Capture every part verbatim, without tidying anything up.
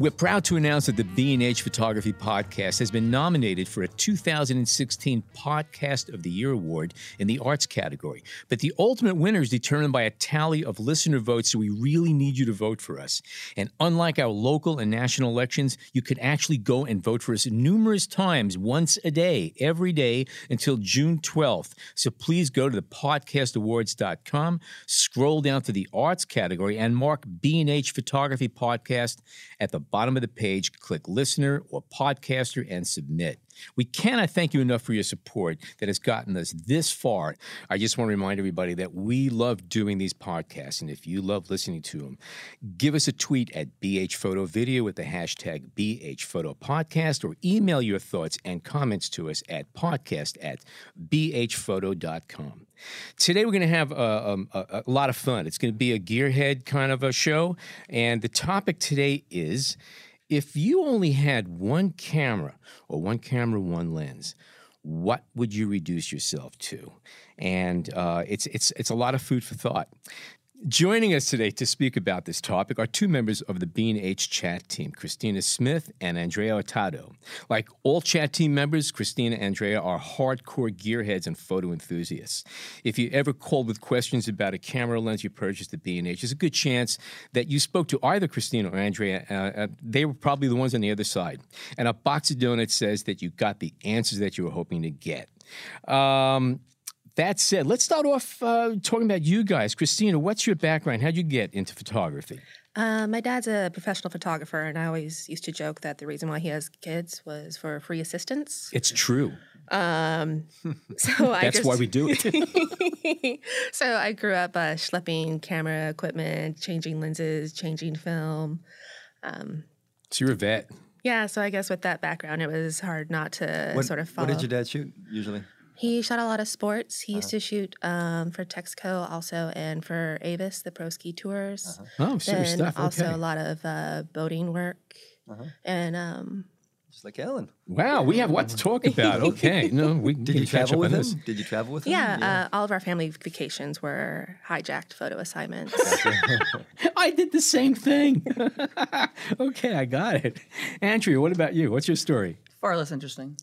We're proud to announce that the B and H Photography Podcast has been nominated for a two thousand sixteen Podcast of the Year Award in the Arts category. But the ultimate winner is determined by a tally of listener votes, so we really need you to vote for us. And unlike our local and national elections, you can actually go and vote for us numerous times, once a day, every day, until June twelfth. So please go to the podcast awards dot com, scroll down to the Arts category, and mark B and H Photography Podcast at the bottom of the page. Click listener or podcaster and submit. We cannot thank you enough for your support that has gotten us this far. I just want to remind everybody that we love doing these podcasts, and if you love listening to them, give us a tweet at B H Photo Video with the hashtag B H Photo Podcast, or email your thoughts and comments to us at podcast at b h photo dot com. Today we're going to have a, a, a lot of fun. It's going to be a gearhead kind of a show, and the topic today is: if you only had one camera, or one camera, one lens, what would you reduce yourself to? And uh, it's, it's, it's a lot of food for thought. Joining us today to speak about this topic are two members of the B and H chat team, Christina Smith and Andrea Ortado. Like all chat team members, Christina and Andrea are hardcore gearheads and photo enthusiasts. If you ever called with questions about a camera lens you purchased at B and H, there's a good chance that you spoke to either Christina or Andrea. Uh, they were probably the ones on the other side. And a box of donuts says that you got the answers that you were hoping to get. Um... That said, let's start off uh, talking about you guys. Christina, what's your background? How'd you get into photography? Uh, my dad's a professional photographer, and I always used to joke that the reason why he has kids was for free assistance. It's true. Um, so I That's just, why we do it. So I grew up uh, schlepping camera equipment, changing lenses, changing film. Um, so you're a vet. Yeah, so I guess with that background, it was hard not to what, sort of follow. What did your dad shoot, usually? He shot a lot of sports. He used uh-huh. to shoot um, for Texaco also, and for Avis, the pro ski tours. Uh-huh. Oh, serious stuff. And also okay. a lot of uh, boating work. Uh-huh. And um, just like Ellen. Wow, we have what to talk about. Okay, no, we did you travel with him? This. Did you travel with him? Yeah, yeah. Uh, all of our family vacations were hijacked photo assignments. I did the same thing. Okay, I got it. Andrea, what about you? What's your story? Far less interesting.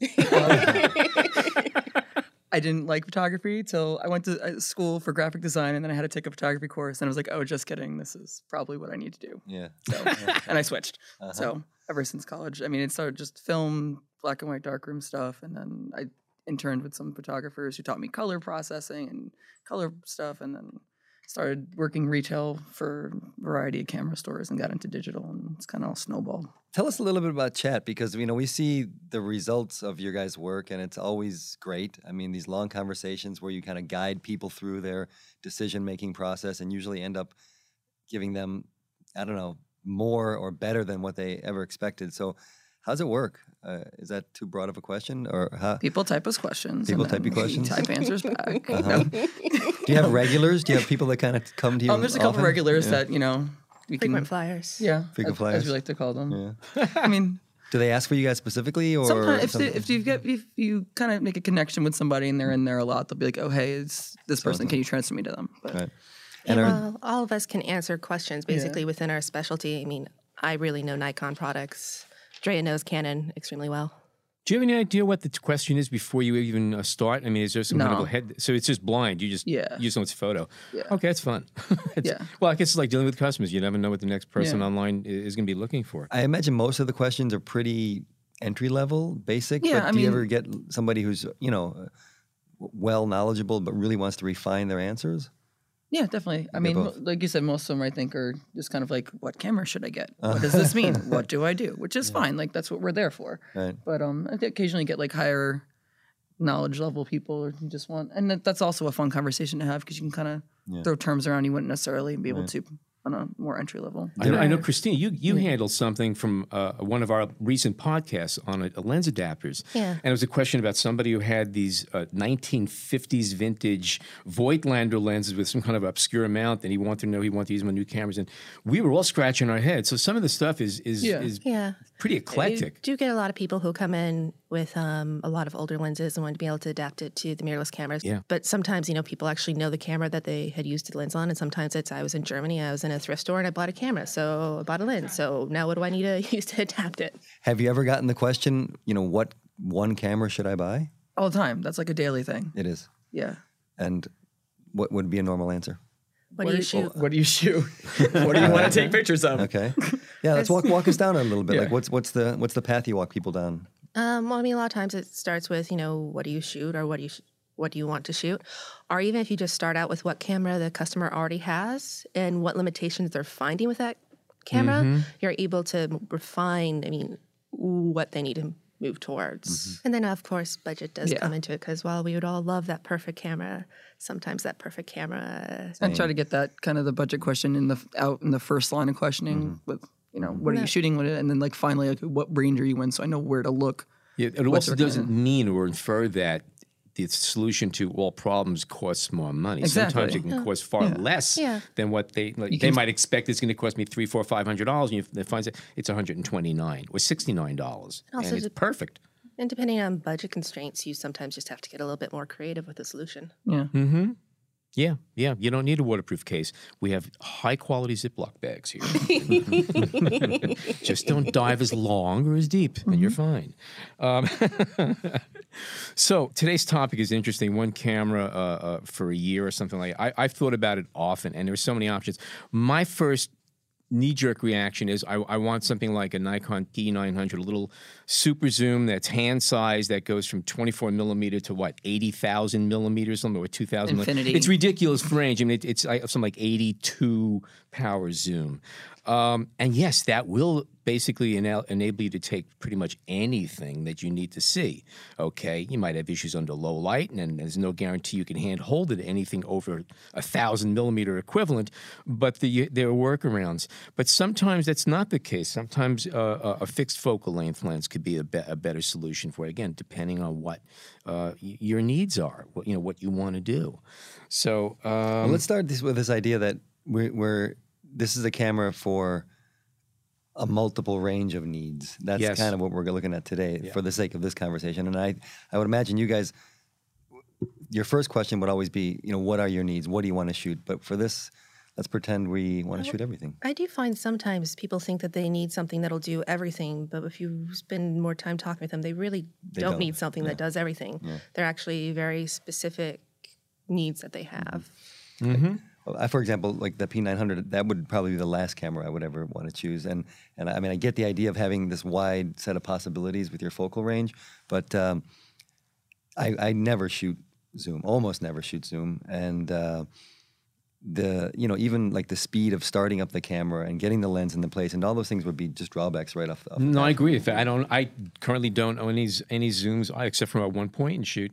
I didn't like photography till I went to school for graphic design, and then I had to take a photography course, and I was like, oh, just kidding. This is probably what I need to do. Yeah. So, and I switched. Uh-huh. So ever since college, I mean, it started just film, black and white darkroom stuff, and then I interned with some photographers who taught me color processing and color stuff, and then started working retail for a variety of camera stores and got into digital, and it's kind of all snowballed. Tell us a little bit about chat, because, you know, we see the results of your guys' work, and it's always great. I mean, these long conversations where you kind of guide people through their decision-making process and usually end up giving them, I don't know, more or better than what they ever expected. So how's it work? Uh, is that too broad of a question? Or huh? People type us questions. People type you questions? Type answers back. Uh-huh. No. Do you have regulars? Do you have people that kind of come to you? Um, there's a couple of regulars yeah. that, you know, we frequent can, flyers. Yeah. Frequent as, flyers. As we like to call them. Yeah. I mean, do they ask for you guys specifically? Or sometimes, if, sometimes? They, if you get, if you kind of make a connection with somebody and they're in there a lot, they'll be like, oh, hey, it's this so person. Can you transfer me to them? But, right. And yeah, well, all of us can answer questions basically yeah. within our specialty. I mean, I really know Nikon products. Drea knows Canon extremely well. Do you have any idea what the question is before you even uh, start? I mean, is there some no. kind of a head? So it's just blind. You just yeah. use someone's photo. Yeah. Okay, that's fun. It's, yeah. Well, I guess it's like dealing with customers. You never know what the next person yeah. online is going to be looking for. I imagine most of the questions are pretty entry-level, basic. Yeah, but I do mean, you ever get somebody who's, you know, well knowledgeable but really wants to refine their answers? Yeah, definitely. I mean, both. Like you said, most of them, I think, are just kind of like, what camera should I get? What does this mean? What do I do? Which is yeah. fine. Like, that's what we're there for. Right. But um, I occasionally get, like, higher knowledge level people who just want – and that's also a fun conversation to have, because you can kind of yeah. throw terms around you wouldn't necessarily and be able right. to on a more entry level. I know, I know Christina, you, you yeah. handled something from uh, one of our recent podcasts on a, a lens adapters. Yeah. And it was a question about somebody who had these uh, nineteen fifties vintage Voigtlander lenses with some kind of obscure mount, and he wanted to know he wanted to use them on new cameras. And we were all scratching our heads. So some of the stuff is is, yeah. is yeah. pretty eclectic. You do get a lot of people who come in with um, a lot of older lenses and want to be able to adapt it to the mirrorless cameras. Yeah. But sometimes, you know, people actually know the camera that they had used the lens on. And sometimes it's, I was in Germany, I was in a thrift store and I bought a camera. So I bought a lens. So now what do I need to use to adapt it? Have you ever gotten the question, you know, what one camera should I buy? All the time. That's like a daily thing. It is. Yeah. And what would be a normal answer? What, what do you shoot? What do you shoot? What do you want to take pictures of? Okay. Yeah, let's walk walk us down a little bit. Yeah. Like what's what's the what's the path you walk people down? Um, well, I mean, a lot of times it starts with, you know, what do you shoot or what do you sh- what do you want to shoot? Or even if you just start out with what camera the customer already has and what limitations they're finding with that camera, mm-hmm. you're able to refine, I mean, what they need to move towards. Mm-hmm. And then, of course, budget does yeah. come into it because while we would all love that perfect camera, sometimes that perfect camera. And try to get that kind of the budget question in the out in the first line of questioning mm-hmm. with, you know, what are no. you shooting with it? And then like finally, like what range are you in? So I know where to look. Yeah, it also doesn't mean or infer that the solution to all problems costs more money. Exactly. Sometimes it can yeah. cost far yeah. less yeah. than what they like, they might expect. It's going to cost me three, four, five hundred dollars, and you find it's one hundred and twenty nine or sixty nine dollars, and, and it's de- perfect. And depending on budget constraints, you sometimes just have to get a little bit more creative with the solution. Yeah. Mm-hmm. Yeah, yeah. You don't need a waterproof case. We have high-quality Ziploc bags here. Just don't dive as long or as deep, mm-hmm. and you're fine. Um, so today's topic is interesting. One camera uh, uh, for a year or something like that. I, I've thought about it often, and there were so many options. My first knee-jerk reaction is I, I want something like a Nikon D nine hundred, a little super zoom that's hand-sized that goes from twenty-four millimeter to, what, eighty thousand millimeters, something, or two thousand. Infinity. It's ridiculous range. I mean, it, it's I, something like eighty-two power zoom. Um, and, yes, that will basically ena- enable you to take pretty much anything that you need to see, okay? You might have issues under low light, and, and there's no guarantee you can hand-hold it anything over a one thousand millimeter equivalent, but the, there are workarounds. But sometimes that's not the case. Sometimes uh, a fixed focal length lens could be a, be- a better solution for it, again, depending on what uh, y- your needs are, what, you know, what you want to do. So um, well, let's start this with this idea that we're, we're this is a camera for a multiple range of needs. That's yes. kind of what we're looking at today yeah. for the sake of this conversation. And I, I would imagine you guys, your first question would always be, you know, what are your needs? What do you want to shoot? But for this, let's pretend we want to shoot everything. I do find sometimes people think that they need something that'll do everything, but if you spend more time talking with them, they really they don't, don't need something yeah. that does everything. Yeah. They're actually very specific needs that they have. Mm-hmm. Like, I, for example, like the P nine hundred, that would probably be the last camera I would ever want to choose. And and I mean, I get the idea of having this wide set of possibilities with your focal range, but um, I, I never shoot zoom, almost never shoot zoom. And uh, the you know even like the speed of starting up the camera and getting the lens in the place and all those things would be just drawbacks right off the. Off no, the I agree with that. I don't. I currently don't own any any zooms except for my one point and shoot.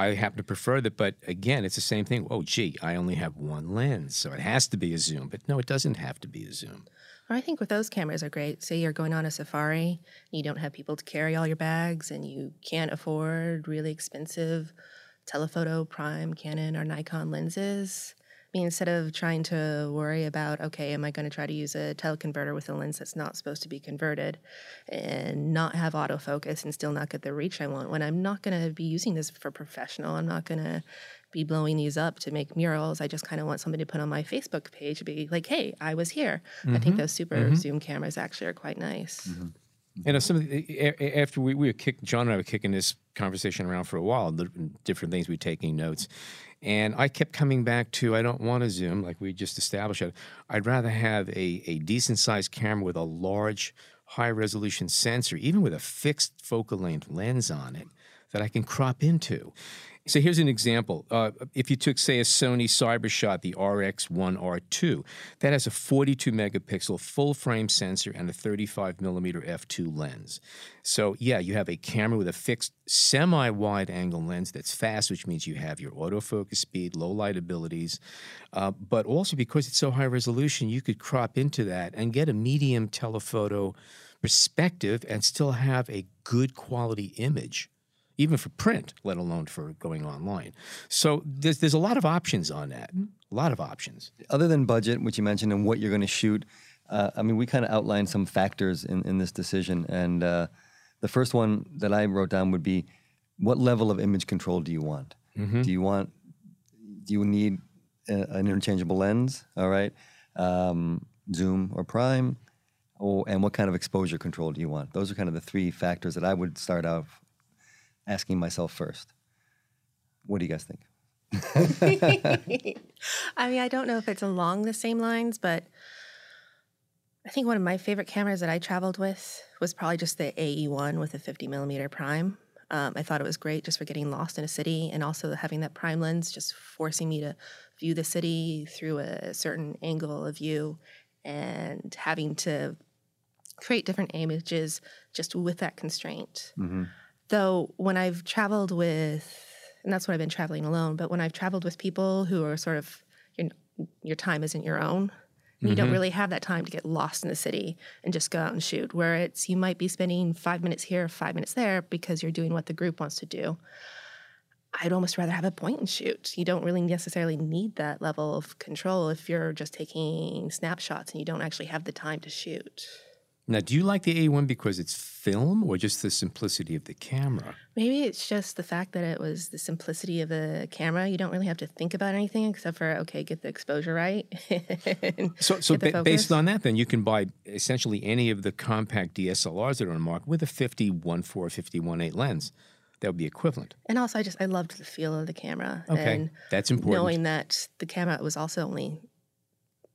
I happen to prefer that, but again, it's the same thing. Oh, gee, I only have one lens, so it has to be a zoom. But no, it doesn't have to be a zoom. Or I think with those cameras are great. Say you're going on a safari, and you don't have people to carry all your bags, and you can't afford really expensive telephoto, prime, Canon, or Nikon lenses. I mean, instead of trying to worry about, okay, am I going to try to use a teleconverter with a lens that's not supposed to be converted and not have autofocus and still not get the reach I want when I'm not going to be using this for professional, I'm not going to be blowing these up to make murals. I just kind of want somebody to put on my Facebook page to be like, hey, I was here. Mm-hmm. I think those super mm-hmm. zoom cameras actually are quite nice. Mm-hmm. You know, some of the, after we, we were kicked, John and I were kicking this conversation around for a while, the different things we were taking notes. And I kept coming back to, I don't want to zoom, like we just established it. I'd rather have a, a decent-sized camera with a large, high-resolution sensor, even with a fixed focal length lens on it, that I can crop into. So here's an example. Uh, if you took, say, a Sony Cybershot, the R X one R two, that has a forty-two megapixel full-frame sensor and a thirty-five millimeter f two lens. So, yeah, you have a camera with a fixed semi-wide-angle lens that's fast, which means you have your autofocus speed, low light abilities. Uh, but also because it's so high resolution, you could crop into that and get a medium telephoto perspective and still have a good quality image, even for print, let alone for going online. So there's, there's a lot of options on that, a lot of options. Other than budget, which you mentioned, and what you're going to shoot, uh, I mean, we kind of outlined some factors in, in this decision. And uh, the first one that I wrote down would be, what level of image control do you want? Mm-hmm. Do you want, do you need a, an interchangeable lens, all right, um, zoom or prime, or, and what kind of exposure control do you want? Those are kind of the three factors that I would start out asking myself first. What do you guys think? I mean, I don't know if it's along the same lines, but I think one of my favorite cameras that I traveled with was probably just the A E one with a fifty millimeter prime. Um, I thought it was great just for getting lost in a city, and also having that prime lens just forcing me to view the city through a certain angle of view and having to create different images just with that constraint. Mm-hmm. Though when I've traveled with, and that's when I've been traveling alone, but when I've traveled with people who are sort of, your, your time isn't your own, and mm-hmm. you don't really have that time to get lost in the city and just go out and shoot, where it's, you might be spending five minutes here, five minutes there, because you're doing what the group wants to do. I'd almost rather have a point and shoot. You don't really necessarily need that level of control if you're just taking snapshots and you don't actually have the time to shoot. Now, do you like the A one because it's film, or just the simplicity of the camera? Maybe it's just the fact that it was the simplicity of the camera. You don't really have to think about anything except for, okay, get the exposure right. so so ba- based on that, then, you can buy essentially any of the compact D S L Rs that are on the market with a fifty one four, fifty one eight lens. That would be equivalent. And also, I just I loved the feel of the camera. Okay, and that's important. Knowing that the camera was also only...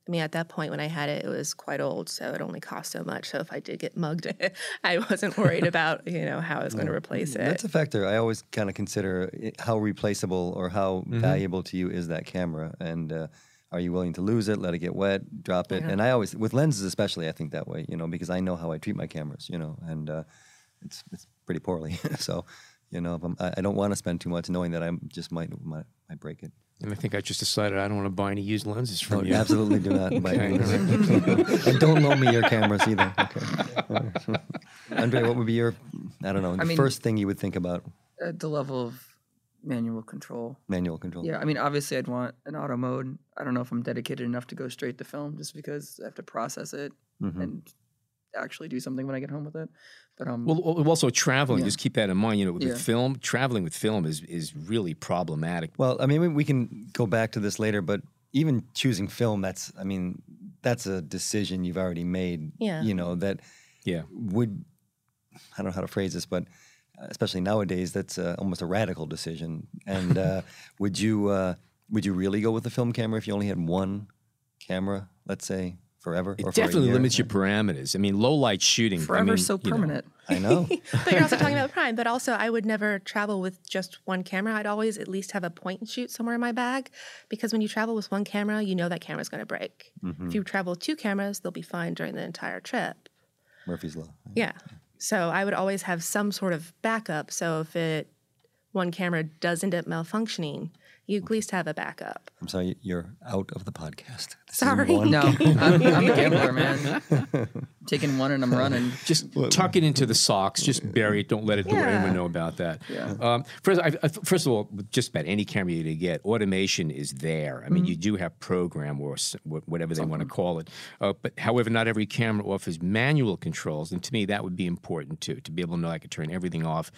I mean, at that point when I had it, it was quite old, so it only cost so much. So if I did get mugged, I wasn't worried about, you know, how I was going to replace it. That's a factor. I always kind of consider it, how replaceable or how mm-hmm. valuable to you is that camera. And uh, are you willing to lose it, let it get wet, drop it? Yeah. And I always, with lenses especially, I think that way, you know, because I know how I treat my cameras, you know, and uh, it's it's pretty poorly. So, you know, if I'm, I, I don't want to spend too much knowing that I just might, might, might break it. And I think I just decided I don't want to buy any used lenses from no, you. Absolutely do not buy any used lenses. And don't loan me your cameras either. Okay. Andrea, what would be your, I don't know, the I mean, first thing you would think about? Uh, the level of manual control. Manual control. Yeah, I mean, obviously I'd want an auto mode. I don't know if I'm dedicated enough to go straight to film just because I have to process it mm-hmm. and actually do something when I get home with it. But um, well, also traveling, yeah. just keep that in mind. You know, with yeah. film, traveling with film is, is really problematic. Well, I mean, we can go back to this later, but even choosing film, that's, I mean, that's a decision you've already made. Yeah. You know, that yeah. would, I don't know how to phrase this, but especially nowadays, that's uh, almost a radical decision. And uh, would you uh, would you really go with the film camera if you only had one camera, let's say? Forever it or definitely for limits your parameters. I mean, low light shooting forever, I mean, so permanent, you know. I know. But you're also talking about prime, but also I would never travel with just one camera. I'd always at least have a point and shoot somewhere in my bag, because when you travel with one camera, you know that camera's going to break. Mm-hmm. If you travel with two cameras, they'll be fine during the entire trip. Murphy's law, right? Yeah. So I would always have some sort of backup, so if it one camera does end up malfunctioning, you at least have a backup. I'm sorry, you're out of the podcast. This Sorry. No, I'm, I'm a gambler, man. Taking one and I'm running. Just tuck it into the socks. Just bury it. Don't let it yeah. anyone know about that. Yeah. Um, first, I, first of all, just about any camera you get, automation is there. I mean, mm-hmm. you do have program or whatever Something. they want to call it. Uh, but however, not every camera offers manual controls. And to me, that would be important, too, to be able to know I could turn everything off,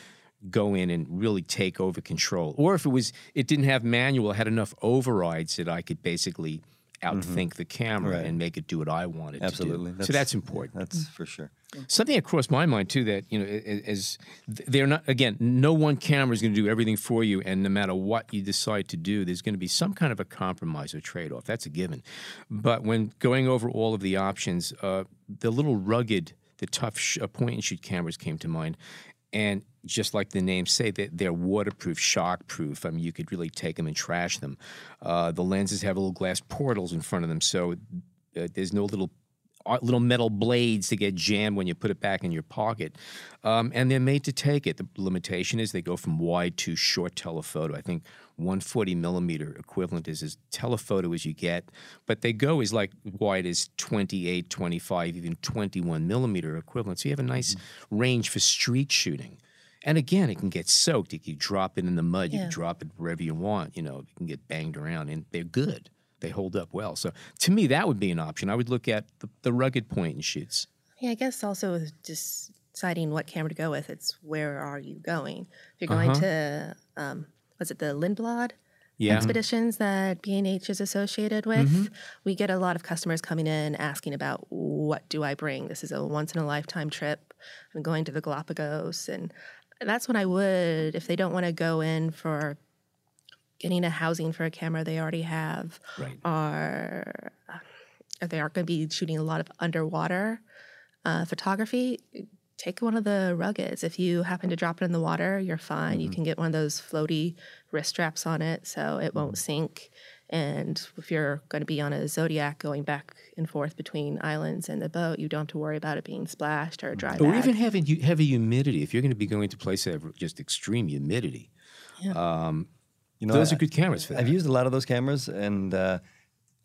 go in and really take over control. Or if it was, it didn't have manual, had enough overrides that I could basically outthink mm-hmm. the camera right. and make it do what I wanted Absolutely. to do. That's, so that's important. That's mm-hmm. for sure. Something that crossed my mind too, that, you know, is they're not, again, no one camera is going to do everything for you, and no matter what you decide to do, there's going to be some kind of a compromise or trade-off. That's a given. But when going over all of the options, uh, the little rugged, the tough sh- point-and-shoot cameras came to mind. and just like the names say, they're waterproof, shockproof. I mean, you could really take them and trash them. Uh, the lenses have little glass portals in front of them, so uh, there's no little little metal blades to get jammed when you put it back in your pocket. Um, and they're made to take it. The limitation is they go from wide to short telephoto. I think one forty millimeter equivalent is as telephoto as you get, but they go as like wide as twenty-eight, twenty-five, even twenty-one millimeter equivalent. So you have a nice mm-hmm. range for street shooting. And again, it can get soaked. You can drop it in the mud. You yeah. can drop it wherever you want. You know, it can get banged around, and they're good. They hold up well. So to me, that would be an option. I would look at the, the rugged point and shoots. Yeah, I guess also with deciding what camera to go with, it's where are you going? If you're going uh-huh. to, um, was it the Lindblad yeah. expeditions that B and H is associated with? Mm-hmm. We get a lot of customers coming in asking about, what do I bring? This is a once-in-a-lifetime trip. I'm going to the Galapagos. And that's what I would, if they don't want to go in for getting a housing for a camera they already have, right. or if they aren't going to be shooting a lot of underwater uh, photography, take one of the ruggeds. If you happen to drop it in the water, you're fine. Mm-hmm. You can get one of those floaty wrist straps on it so it won't sink. And if you're going to be on a Zodiac going back and forth between islands and the boat, you don't have to worry about it being splashed or a dry bag. Or even having heavy humidity. If you're going to be going to places that have just extreme humidity, yeah. um, You know, those I, are good cameras for that. I've used a lot of those cameras, and uh,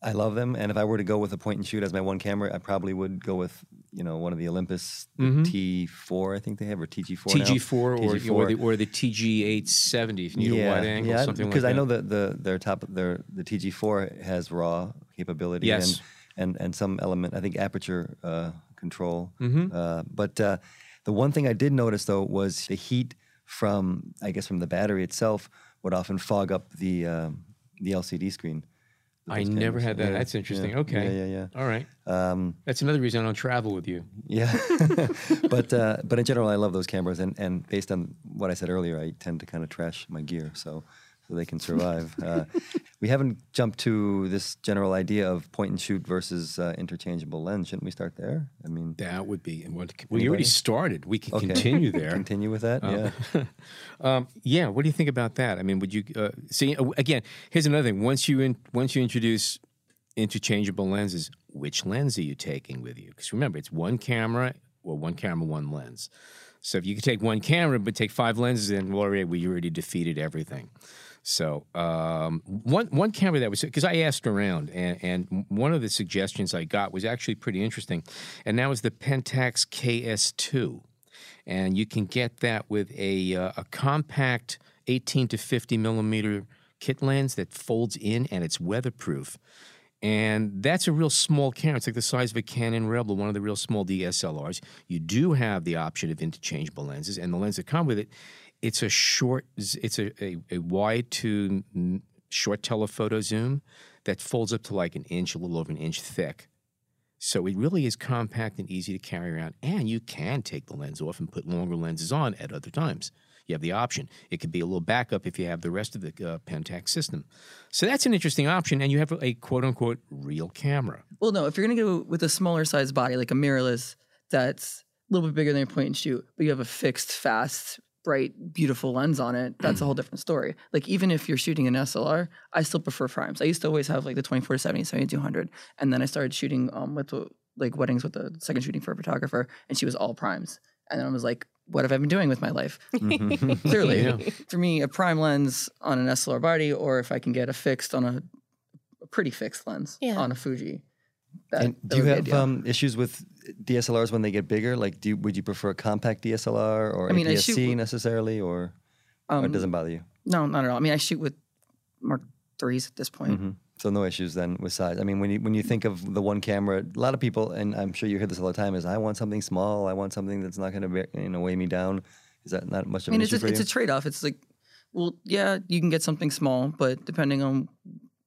I love them. And if I were to go with a point and shoot as my one camera, I probably would go with, you know, one of the Olympus mm-hmm. T four, I think they have, or T G four T G four, T G four. Or, or, the, or the T G eight seventy if you need yeah. a wide angle, yeah, something like that. Because I know that the, their top, their, the T G four has RAW capability yes. and, and, and some element, I think aperture uh, control. Mm-hmm. Uh, but uh, the one thing I did notice, though, was the heat from, I guess, from the battery itself would often fog up the um, the L C D screen. I never cameras. had that. Yeah. That's interesting. Yeah. Okay. Yeah, yeah, yeah. All right. Um, That's another reason I don't travel with you. Yeah. but uh, but in general, I love those cameras, and, and based on what I said earlier, I tend to kind of trash my gear so so they can survive. uh, we haven't jumped to this general idea of point and shoot versus uh, interchangeable lens. Shouldn't we start there? I mean, that would be. Well, we already started. We can okay. continue there. Continue with that. Um, yeah. um, yeah. What do you think about that? I mean, would you uh, see again? Here's another thing. Once you in, once you introduce interchangeable lenses, which lens are you taking with you? Because remember, it's one camera or one camera, one lens. So if you could take one camera but take five lenses, then well, already we already defeated everything. So um, one one camera that was, because I asked around, and, and one of the suggestions I got was actually pretty interesting, and that was the Pentax K S two, and you can get that with a uh, a compact eighteen to fifty millimeter kit lens that folds in and it's weatherproof, and that's a real small camera. It's like the size of a Canon Rebel, one of the real small D S L Rs. You do have the option of interchangeable lenses, and the lenses that come with it. It's a short, it's a, a, a wide to short telephoto zoom that folds up to like an inch, a little over an inch thick. So it really is compact and easy to carry around, and you can take the lens off and put longer lenses on at other times. You have the option. It could be a little backup if you have the rest of the uh, Pentax system. So that's an interesting option, and you have a quote-unquote real camera. Well, no, if you're going to go with a smaller size body, like a mirrorless that's a little bit bigger than a point and shoot, but you have a fixed, fast, bright, beautiful lens on it, that's a whole different story. Like, even if you're shooting an S L R, I still prefer primes. I used to always have like the twenty-four to seventy, seventy-two hundred, and then I started shooting um with the, like weddings with the second shooting for a photographer, and she was all primes. And then I was like, what have I been doing with my life? Mm-hmm. Clearly. Yeah. For me, a prime lens on an S L R body, or if I can get a fixed on a, a pretty fixed lens yeah. on a Fuji. That, and do you have um, issues with D S L Rs when they get bigger? Like, do you, would you prefer a compact D S L R or I mean, A P S C shoot, necessarily, or, um, or it doesn't bother you? No, not at all. I mean, I shoot with Mark threes at this point. Mm-hmm. So no issues then with size. I mean, when you when you think of the one camera, a lot of people, and I'm sure you hear this all the time, is I want something small. I want something that's not going to you know weigh me down. Is that not much of I mean, an it's issue a, for you? It's a trade-off. It's like, well, yeah, you can get something small, but depending on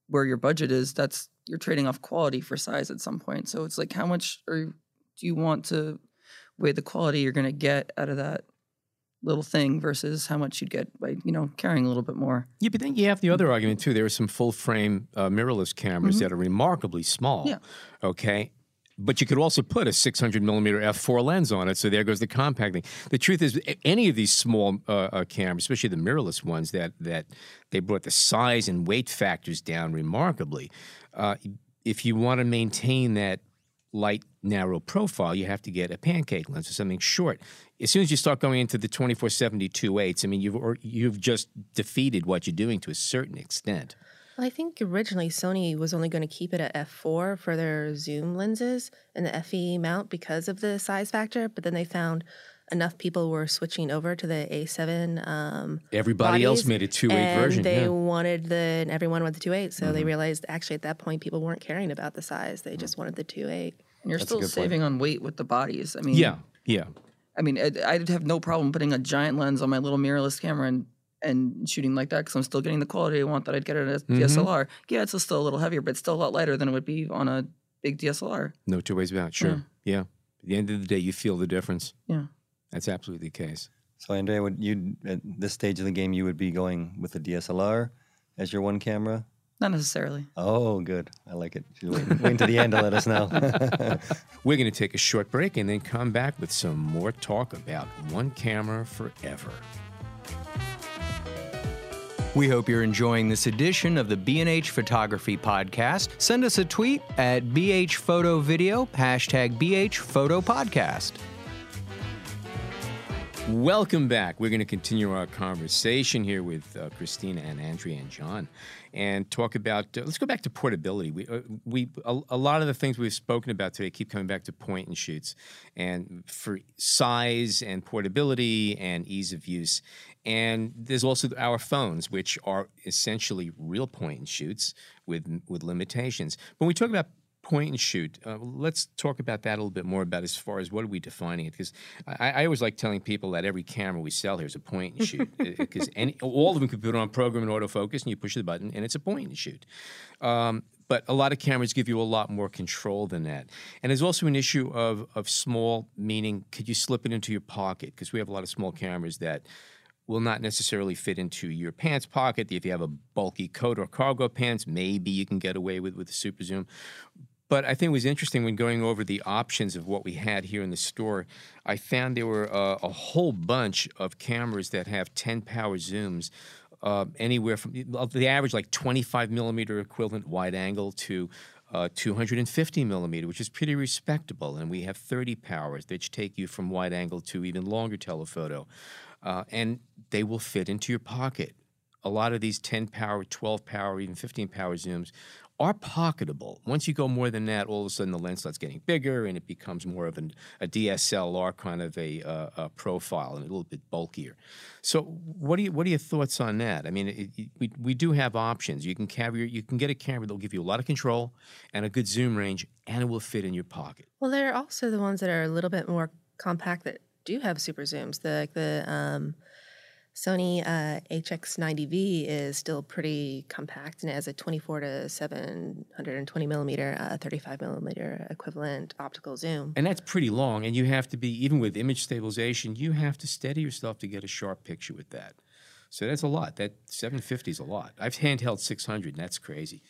where your budget is, that's you're trading off quality for size at some point. So it's like, how much are you, do you want to weigh the quality you're going to get out of that little thing versus how much you'd get by, you know, carrying a little bit more. Yeah, but then you have the other argument, too. There are some full-frame uh, mirrorless cameras mm-hmm. that are remarkably small, yeah. okay? But you could also put a six hundred millimeter f four lens on it, so there goes the compacting. The truth is, any of these small uh, uh, cameras, especially the mirrorless ones, that that they brought the size and weight factors down remarkably. Uh, if you want to maintain that light, narrow profile, you have to get a pancake lens or something short. As soon as you start going into the twenty-four seventy two eights, I mean, you've or you've just defeated what you're doing to a certain extent. Well, I think originally Sony was only going to keep it at f four for their zoom lenses and the F E mount because of the size factor, but then they found enough people were switching over to the A seven. Um, Everybody bodies, else made a two eight version. They yeah. wanted the, and everyone wanted the two eight, so mm-hmm. they realized actually at that point people weren't caring about the size. They mm-hmm. just wanted the two eight. And you're That's still saving point. on weight with the bodies. I mean, yeah, yeah. I mean, I'd, I'd have no problem putting a giant lens on my little mirrorless camera and and shooting like that, because I'm still getting the quality I want that I'd get at a mm-hmm. D S L R. Yeah, it's still a little heavier, but it's still a lot lighter than it would be on a big D S L R. No two ways about it. Sure. Yeah. yeah. At the end of the day, you feel the difference. Yeah. That's absolutely the case. So, Andrea, would you at this stage of the game, you would be going with the D S L R as your one camera? Not necessarily. Oh, good. I like it. She's waiting, waiting to the end to let us know. We're going to take a short break and then come back with some more talk about one camera forever. We hope you're enjoying this edition of the B and H Photography Podcast. Send us a tweet at B H Photo Video, hashtag B H Photo Podcast. Welcome back. We're going to continue our conversation here with uh, Christina and Andrea and John, and talk about, uh, let's go back to portability. We, uh, we a, a lot of the things we've spoken about today keep coming back to point and shoots, and for size and portability and ease of use. And there's also our phones, which are essentially real point and shoots with, with limitations. When we talk about point and shoot, Uh, let's talk about that a little bit more, about as far as what are we defining it, because I, I always like telling people that every camera we sell here is a point and shoot, because all of them can put it on program and autofocus, and you push the button, and it's a point and shoot. Um, but a lot of cameras give you a lot more control than that. And there's also an issue of, of small, meaning could you slip it into your pocket? Because we have a lot of small cameras that will not necessarily fit into your pants pocket. If you have a bulky coat or cargo pants, maybe you can get away with, with the super zoom. But I think it was interesting when going over the options of what we had here in the store, I found there were uh, a whole bunch of cameras that have ten power zooms, uh, anywhere from the average like twenty-five millimeter equivalent wide angle to uh, two hundred fifty millimeter, which is pretty respectable. And we have thirty powers, which take you from wide angle to even longer telephoto. Uh, and they will fit into your pocket. A lot of these ten power, twelve power, even fifteen power zooms are pocketable. Once you go more than that, all of a sudden the lens starts getting bigger and it becomes more of an, a D S L R kind of a, uh, a profile, and a little bit bulkier. So what, do you, what are your thoughts on that? I mean, it, it, we, we do have options. You can, caviar, you can get a camera that will give you a lot of control and a good zoom range, and it will fit in your pocket. Well, there are also the ones that are a little bit more compact that do have super zooms. The, like the um, Sony uh, H X ninety V is still pretty compact and has a twenty-four to seven hundred twenty millimeter, uh, thirty-five millimeter equivalent optical zoom. And that's pretty long, and you have to be, even with image stabilization, you have to steady yourself to get a sharp picture with that. So that's a lot. That seven fifty is a lot. I've handheld six hundred, and that's crazy.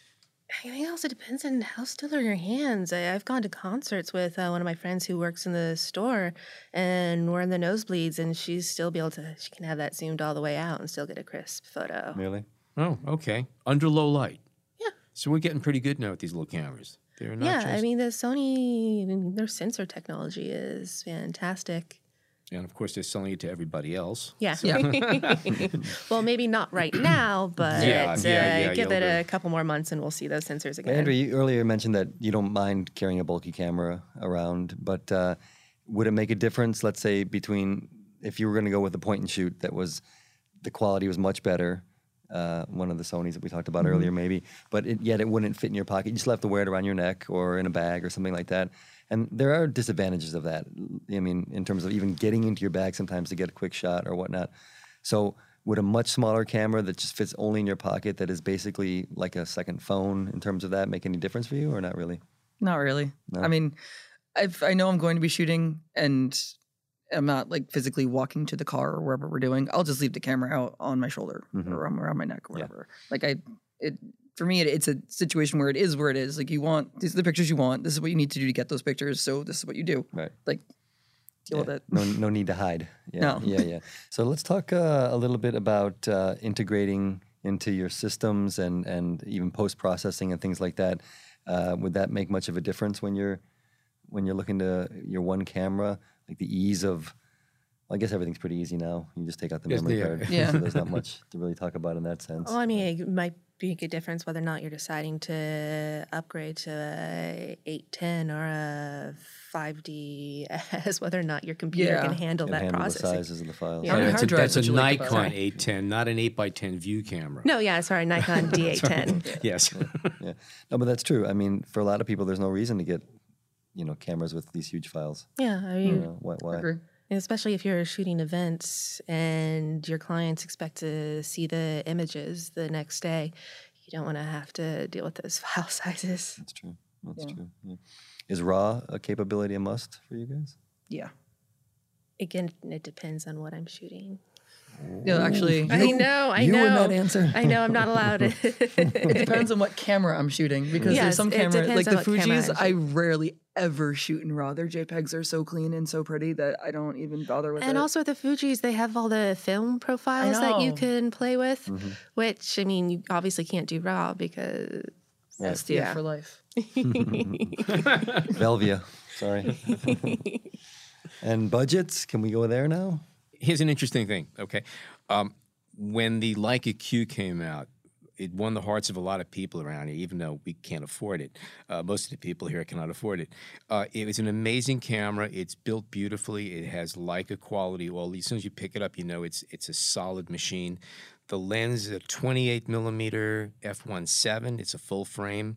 I think it also depends on how still are your hands. I, I've gone to concerts with uh, one of my friends who works in the store, and we're in the nosebleeds, and she's still be able to, she can have that zoomed all the way out and still get a crisp photo. Really? Oh, okay. Under low light. Yeah. So we're getting pretty good now with these little cameras. They're not yeah, just... I mean, the Sony, their sensor technology is fantastic. And, of course, they're selling it to everybody else. Yeah. So. yeah. Well, maybe not right now, but yeah, uh, yeah, yeah, give it a be. couple more months and we'll see those sensors again. Andrew, you earlier mentioned that you don't mind carrying a bulky camera around, but uh, would it make a difference, let's say, between if you were going to go with a point-and-shoot that was the quality was much better, uh, one of the Sonys that we talked about mm-hmm. earlier maybe, but it, yet it wouldn't fit in your pocket. You just have to wear it around your neck or in a bag or something like that. And there are disadvantages of that, I mean, in terms of even getting into your bag sometimes to get a quick shot or whatnot. So would a much smaller camera that just fits only in your pocket, that is basically like a second phone in terms of that, make any difference for you or not really? Not really. No? I mean, I've, I know I'm going to be shooting and I'm not like physically walking to the car or wherever we're doing. I'll just leave the camera out on my shoulder mm-hmm. or around my neck or whatever. Yeah. Like I, it for me, it, it's a situation where it is where it is. Like, you want, these are the pictures you want. This is what you need to do to get those pictures. So this is what you do. Right. Like, deal yeah. with it. No, no need to hide. Yeah. No. yeah, yeah. So let's talk uh, a little bit about uh, integrating into your systems and, and even post-processing and things like that. Uh, would that make much of a difference when you're when you're looking to your one camera? Like the ease of, well, I guess everything's pretty easy now. You just take out the just memory the, card. Yeah. So there's not much to really talk about in that sense. Well, I mean, it might make a difference whether or not you're deciding to upgrade to a eight ten or a five D S, whether or not your computer yeah. can handle and that handle processing. The sizes of the files. Yeah. Oh, that's a, that's a Nikon like eight ten, not an eight by ten view camera. No, yeah, sorry, Nikon D eight ten. Yes. yeah, yeah. No, but that's true. I mean, for a lot of people, there's no reason to get, you know, cameras with these huge files. Yeah, I mean, you know, why? why? Especially if you're shooting events and your clients expect to see the images the next day, you don't want to have to deal with those file sizes. That's true. That's yeah. true. Yeah. Is RAW a capability a must for you guys? Yeah. Again, it depends on what I'm shooting. No, actually. You, I know, I you know. You and that answer. I know, I'm not allowed. It depends on what camera I'm shooting, because yes, there's some camera, like the Fujis, I rarely ever shoot in RAW. Their JPEGs are so clean and so pretty that I don't even bother with and it. And also the Fujis, they have all the film profiles that you can play with, mm-hmm. which, I mean, you obviously can't do RAW because... Right. S D F yeah. for life. Velvia, sorry. And budgets, can we go there now? Here's an interesting thing, okay? Um, when the Leica Q came out, it won the hearts of a lot of people around here, even though we can't afford it. Uh, most of the people here cannot afford it. Uh, it was an amazing camera. It's built beautifully. It has Leica quality. Well, as soon as you pick it up, you know it's it's a solid machine. The lens is a twenty-eight millimeter f one point seven. It's a full frame.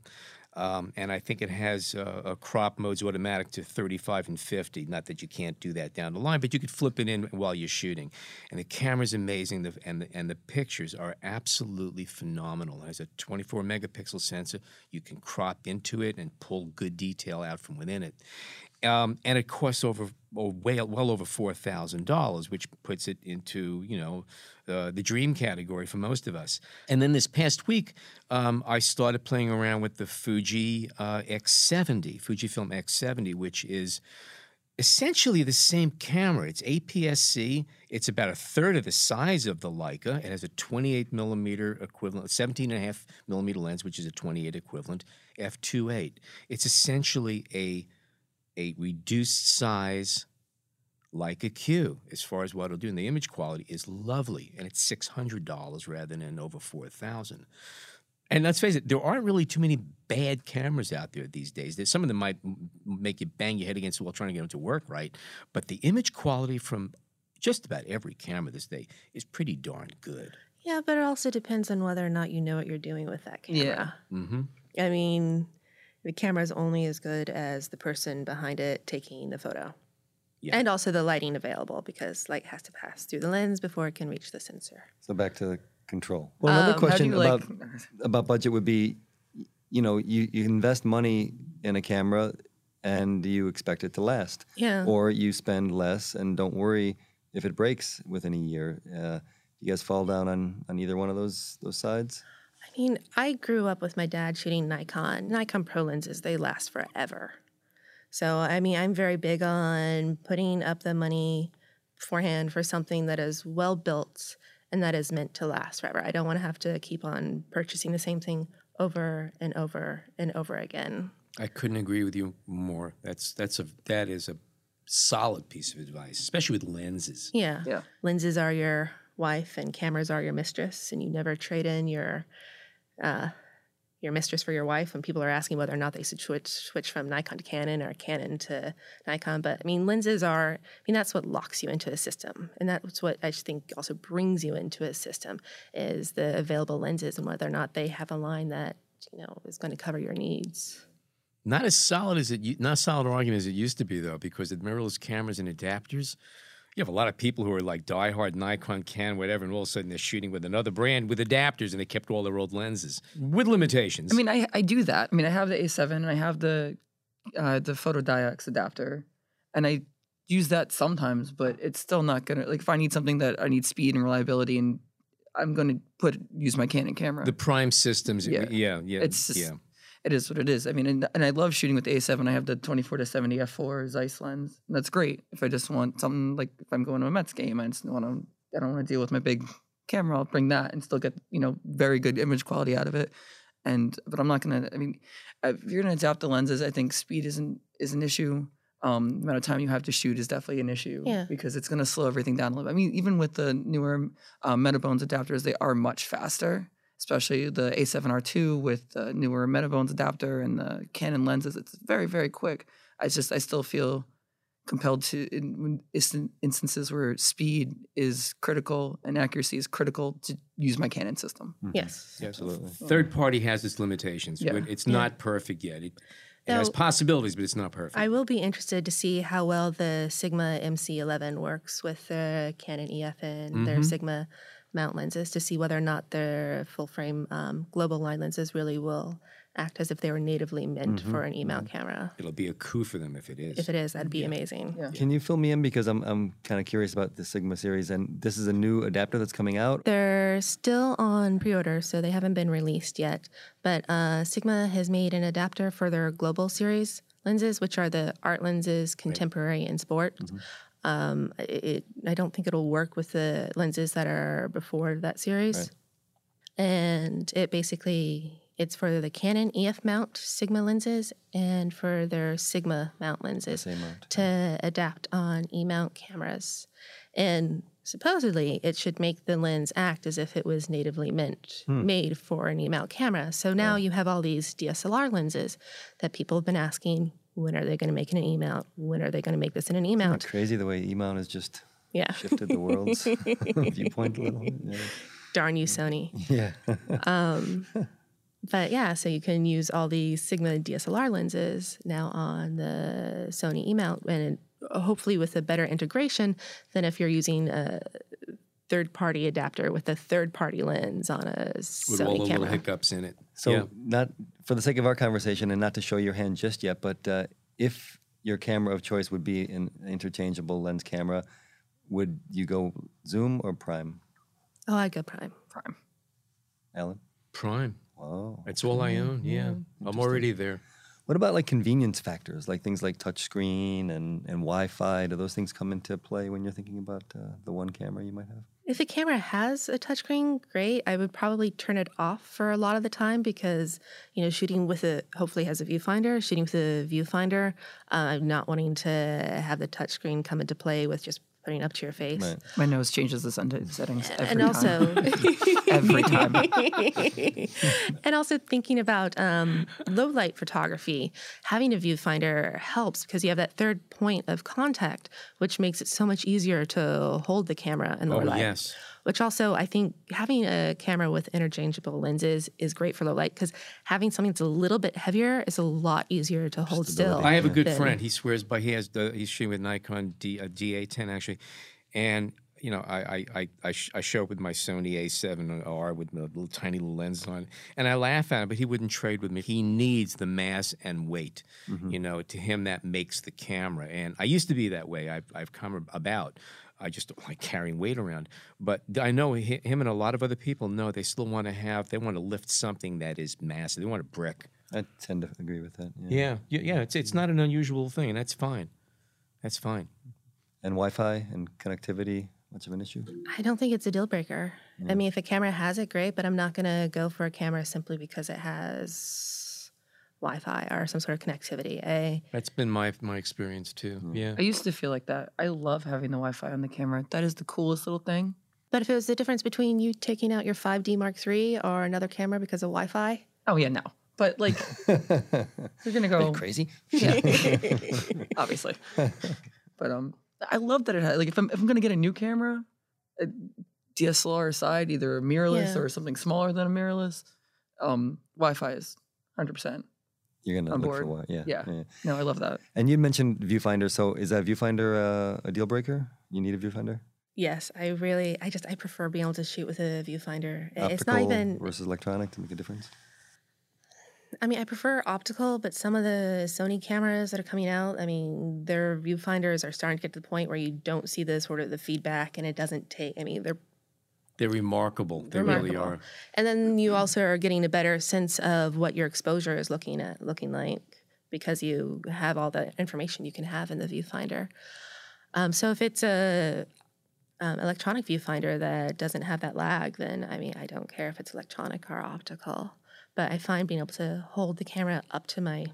Um, and I think it has uh, a crop modes automatic to thirty-five and fifty. Not that you can't do that down the line, but you could flip it in while you're shooting. And the camera's amazing, the, and, the, and the pictures are absolutely phenomenal. It has a twenty-four megapixel sensor. You can crop into it and pull good detail out from within it. Um, and it costs over oh, well, well over four thousand dollars, which puts it into, you know, uh, the dream category for most of us. And then this past week, um, I started playing around with the Fuji uh, X seventy, Fujifilm X seventy, which is essentially the same camera. It's A P S C. It's about a third of the size of the Leica. It has a twenty-eight millimeter equivalent, seventeen and a half millimeter lens, which is a twenty-eight equivalent, f two point eight. It's essentially a... a reduced size Leica Q, as far as what it'll do, and the image quality is lovely, and it's six hundred dollars rather than over four thousand dollars. And let's face it, there aren't really too many bad cameras out there these days. There's, some of them might make you bang your head against the wall trying to get them to work right, but the image quality from just about every camera this day is pretty darn good. Yeah, but it also depends on whether or not you know what you're doing with that camera. Yeah. Mm-hmm. I mean... the camera is only as good as the person behind it taking the photo. Yeah. And also the lighting available, because light has to pass through the lens before it can reach the sensor. So back to control. Well, another um, question about, like... about budget would be, you know, you, you invest money in a camera and you expect it to last. Yeah. Or you spend less and don't worry if it breaks within a year. Uh, you guys fall down on, on either one of those those sides? I mean, I grew up with my dad shooting Nikon. Nikon Pro lenses, they last forever. So, I mean, I'm very big on putting up the money beforehand for something that is well built and that is meant to last forever. I don't want to have to keep on purchasing the same thing over and over and over again. I couldn't agree with you more. That's that's a that is a solid piece of advice, especially with lenses. Yeah. Yeah. Lenses are your wife and cameras are your mistress, and you never trade in your Uh, your mistress for your wife, and people are asking whether or not they should switch, switch from Nikon to Canon or Canon to Nikon. But, I mean, lenses are, I mean, that's what locks you into a system. And that's what I think also brings you into a system is the available lenses and whether or not they have a line that, you know, is going to cover your needs. Not as solid as it, not solid argument as it used to be, though, because the mirrorless cameras and adapters, you have a lot of people who are like diehard Nikon, Canon, whatever, and all of a sudden they're shooting with another brand with adapters, and they kept all their old lenses with limitations. I mean, I, I do that. I mean, I have the A seven, and I have the uh, the Photodiox adapter, and I use that sometimes, but it's still not going to – like if I need something that I need speed and reliability and I'm going to put use my Canon camera. The prime systems, yeah, yeah, yeah. It's just, yeah. It is what it is. I mean, and, and I love shooting with the A seven. I have the twenty-four to seventy f four Zeiss lens. And that's great if I just want something like if I'm going to a Mets game. I just want to. I don't want to deal with my big camera. I'll bring that and still get you know very good image quality out of it. And but I'm not gonna. I mean, if you're gonna adapt the lenses, I think speed isn't is an issue. Um, the amount of time you have to shoot is definitely an issue yeah. because it's going to slow everything down a little bit. I mean, even with the newer uh, Metabones adapters, they are much faster, especially the A seven R two with the newer Metabones adapter and the Canon lenses. It's very, very quick. I just, I still feel compelled to, in, in instances where speed is critical and accuracy is critical, to use my Canon system. Mm-hmm. Yes. Yeah, absolutely. Third party has its limitations, yeah. but it's not yeah. perfect yet. It, It has possibilities, but it's not perfect. I will be interested to see how well the Sigma M C eleven works with the Canon E F and mm-hmm. their Sigma mount lenses to see whether or not their full-frame um, global line lenses really will act as if they were natively meant mm-hmm. for an E-mount mm-hmm. camera. It'll be a coup for them if it is. If it is, that'd be yeah. amazing. Yeah. Can you fill me in? Because I'm I'm kind of curious about the Sigma series, and this is a new adapter that's coming out? They're still on pre-order, so they haven't been released yet. But uh, Sigma has made an adapter for their global series lenses, which are the art lenses, contemporary, right. and sport. Mm-hmm. Um, it, I don't think it'll work with the lenses that are before that series. Right. And it basically... It's for the Canon E F mount Sigma lenses and for their Sigma mount lenses mount. to adapt on E-mount cameras. And supposedly it should make the lens act as if it was natively meant, hmm. made for an E-mount camera. So now yeah. you have all these D S L R lenses that people have been asking, when are they going to make it an E-mount? When are they going to make this in an E-mount? It's crazy the way E-mount has just yeah. shifted the world's viewpoint a little. Yeah. Darn you, Sony. Yeah. um, But yeah, so you can use all these Sigma D S L R lenses now on the Sony E-mount, and hopefully with a better integration than if you're using a third-party adapter with a third-party lens on a Sony camera. With all the little hiccups in it. So yeah. not for the sake of our conversation and not to show your hand just yet, but uh, if your camera of choice would be an interchangeable lens camera, would you go zoom or prime? Oh, I'd go prime. Prime. Ellen? Prime. Wow. It's all I own, yeah. yeah. I'm already there. What about like convenience factors, like things like touchscreen and, and Wi-Fi? Do those things come into play when you're thinking about uh, the one camera you might have? If the camera has a touchscreen, great. I would probably turn it off for a lot of the time because, you know, shooting with it hopefully has a viewfinder. Shooting with a viewfinder, uh, I'm not wanting to have the touchscreen come into play with just putting up to your face. Right. My nose changes the sun settings every and also, time. every time. And also thinking about um, low light photography, having a viewfinder helps because you have that third point of contact, which makes it so much easier to hold the camera in low oh, light. Yes. Which also, I think having a camera with interchangeable lenses is great for low light because having something that's a little bit heavier is a lot easier to hold still. I have a good friend. He swears by he has the, he's shooting with Nikon D, uh, D eight ten actually, and you know I I I, I show up with my Sony A seven R with a little tiny little lens on it, and I laugh at him, but he wouldn't trade with me. He needs the mass and weight, mm-hmm. you know. To him, that makes the camera. And I used to be that way. I've I've come about. I just don't like carrying weight around. But I know him and a lot of other people know they still want to have, they want to lift something that is massive. They want a brick. I tend to agree with that. Yeah. Yeah. yeah it's it's not an unusual thing. And that's fine. That's fine. And Wi-Fi and connectivity, much of an issue? I don't think it's a deal breaker. Yeah. I mean, if a camera has it, great. But I'm not going to go for a camera simply because it has Wi-Fi or some sort of connectivity. Eh? That's been my my experience too. Mm. Yeah, I used to feel like that. I love having the Wi-Fi on the camera. That is the coolest little thing. But if it was the difference between you taking out your five D Mark three or another camera because of Wi-Fi, oh yeah, no. But like, you're gonna go crazy. Yeah, obviously. But um, I love that it has. Like, if I'm if I'm gonna get a new camera, a D S L R aside, either a mirrorless yeah. or something smaller than a mirrorless, um, Wi-Fi is one hundred percent. You're going to look for what? Yeah. Yeah. yeah. No, I love that. And you mentioned viewfinder. So is that viewfinder uh, a deal breaker? You need a viewfinder? Yes. I really, I just, I prefer being able to shoot with a viewfinder. Optical it's not even versus electronic to make a difference? I mean, I prefer optical, but some of the Sony cameras that are coming out, I mean, their viewfinders are starting to get to the point where you don't see the sort of the feedback and it doesn't take, I mean, they're They're remarkable. They remarkable. really are. And then you also are getting a better sense of what your exposure is looking at, looking like, because you have all the information you can have in the viewfinder. Um, so if it's a um, electronic viewfinder that doesn't have that lag, then I mean, I don't care if it's electronic or optical. But I find being able to hold the camera up to my